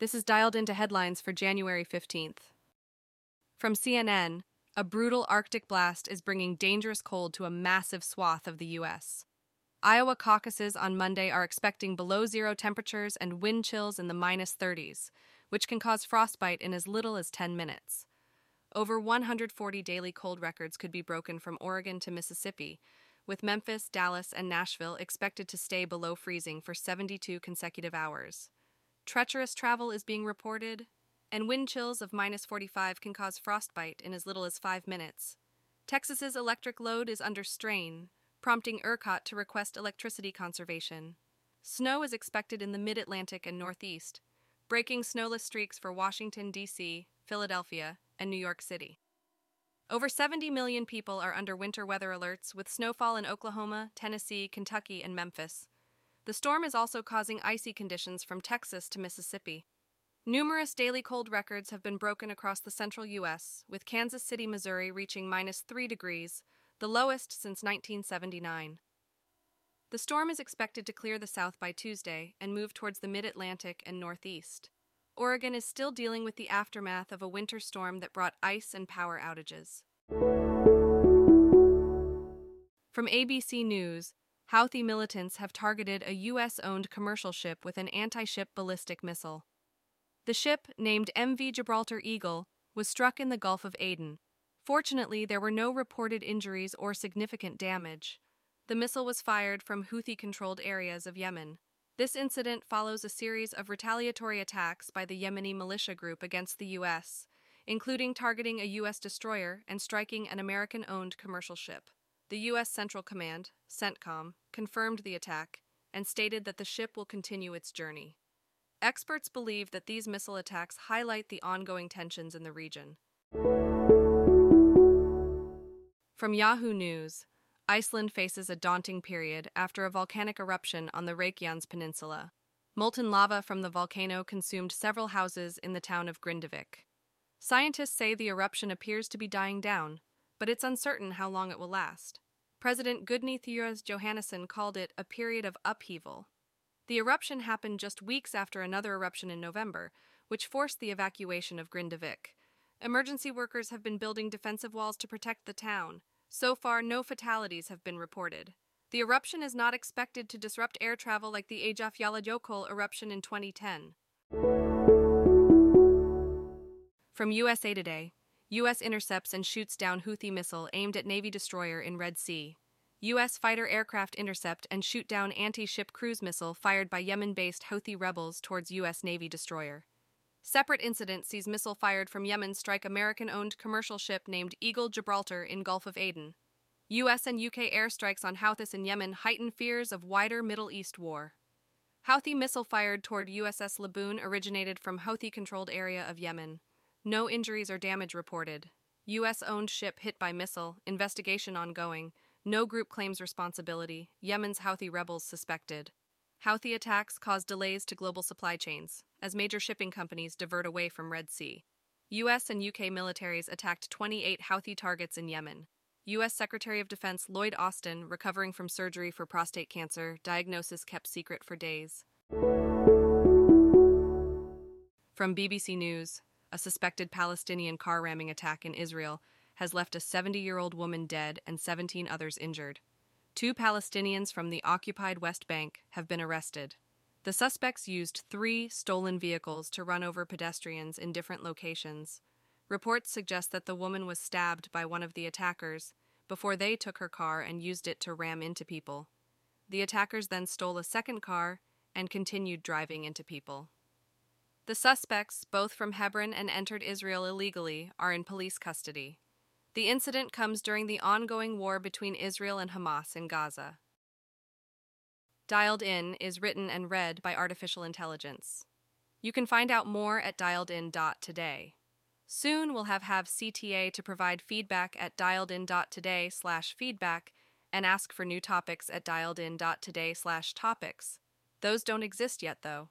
This is dialed into headlines for January 15th. From CNN, a brutal Arctic blast is bringing dangerous cold to a massive swath of the U.S. Iowa caucuses on Monday are expecting below-zero temperatures and wind chills in the minus 30s, which can cause frostbite in as little as 10 minutes. Over 140 daily cold records could be broken from Oregon to Mississippi, with Memphis, Dallas, and Nashville expected to stay below freezing for 72 consecutive hours. Treacherous travel is being reported, and wind chills of minus 45 can cause frostbite in as little as 5 minutes. Texas's electric load is under strain, prompting ERCOT to request electricity conservation. Snow is expected in the mid-Atlantic and Northeast, breaking snowless streaks for Washington, D.C., Philadelphia, and New York City. Over 70 million people are under winter weather alerts, with snowfall in Oklahoma, Tennessee, Kentucky, and Memphis. The storm is also causing icy conditions from Texas to Mississippi. Numerous daily cold records have been broken across the central U.S., with Kansas City, Missouri reaching minus 3 degrees, the lowest since 1979. The storm is expected to clear the south by Tuesday and move towards the mid-Atlantic and Northeast. Oregon is still dealing with the aftermath of a winter storm that brought ice and power outages. From ABC News, Houthi militants have targeted a U.S.-owned commercial ship with an anti-ship ballistic missile. The ship, named MV Gibraltar Eagle, was struck in the Gulf of Aden. Fortunately, there were no reported injuries or significant damage. The missile was fired from Houthi-controlled areas of Yemen. This incident follows a series of retaliatory attacks by the Yemeni militia group against the U.S., including targeting a U.S. destroyer and striking an American-owned commercial ship. The U.S. Central Command, CENTCOM, confirmed the attack and stated that the ship will continue its journey. Experts believe that these missile attacks highlight the ongoing tensions in the region. From Yahoo News, Iceland faces a daunting period after a volcanic eruption on the Reykjanes Peninsula. Molten lava from the volcano consumed several houses in the town of Grindavik. Scientists say the eruption appears to be dying down, but it's uncertain how long it will last. President Guðni Th. Jóhannesson called it a period of upheaval. The eruption happened just weeks after another eruption in November, which forced the evacuation of Grindavik. Emergency workers have been building defensive walls to protect the town. So far, no fatalities have been reported. The eruption is not expected to disrupt air travel like the Eyjafjallajökull eruption in 2010. From USA Today, U.S. intercepts and shoots down Houthi missile aimed at Navy destroyer in Red Sea. U.S. fighter aircraft intercept and shoot down anti-ship cruise missile fired by Yemen-based Houthi rebels towards U.S. Navy destroyer. Separate incident sees missile fired from Yemen strike American-owned commercial ship named Eagle Gibraltar in Gulf of Aden. U.S. and U.K. airstrikes on Houthis in Yemen heighten fears of wider Middle East war. Houthi missile fired toward USS Laboon originated from Houthi-controlled area of Yemen. No injuries or damage reported. U.S.-owned ship hit by missile, investigation ongoing. No group claims responsibility. Yemen's Houthi rebels suspected. Houthi attacks cause delays to global supply chains, as major shipping companies divert away from Red Sea. U.S. and U.K. militaries attacked 28 Houthi targets in Yemen. U.S. Secretary of Defense Lloyd Austin, recovering from surgery for prostate cancer, diagnosis kept secret for days. From BBC News, a suspected Palestinian car ramming attack in Israel has left a 70-year-old woman dead and 17 others injured. 2 Palestinians from the occupied West Bank have been arrested. The suspects used 3 stolen vehicles to run over pedestrians in different locations. Reports suggest that the woman was stabbed by one of the attackers before they took her car and used it to ram into people. The attackers then stole a second car and continued driving into people. The suspects, both from Hebron and entered Israel illegally, are in police custody. The incident comes during the ongoing war between Israel and Hamas in Gaza. Dialed In is written and read by artificial intelligence. You can find out more at dialedin.today. Soon we'll have CTA to provide feedback at dialedin.today/feedback and ask for new topics at dialedin.today/topics. Those don't exist yet, though.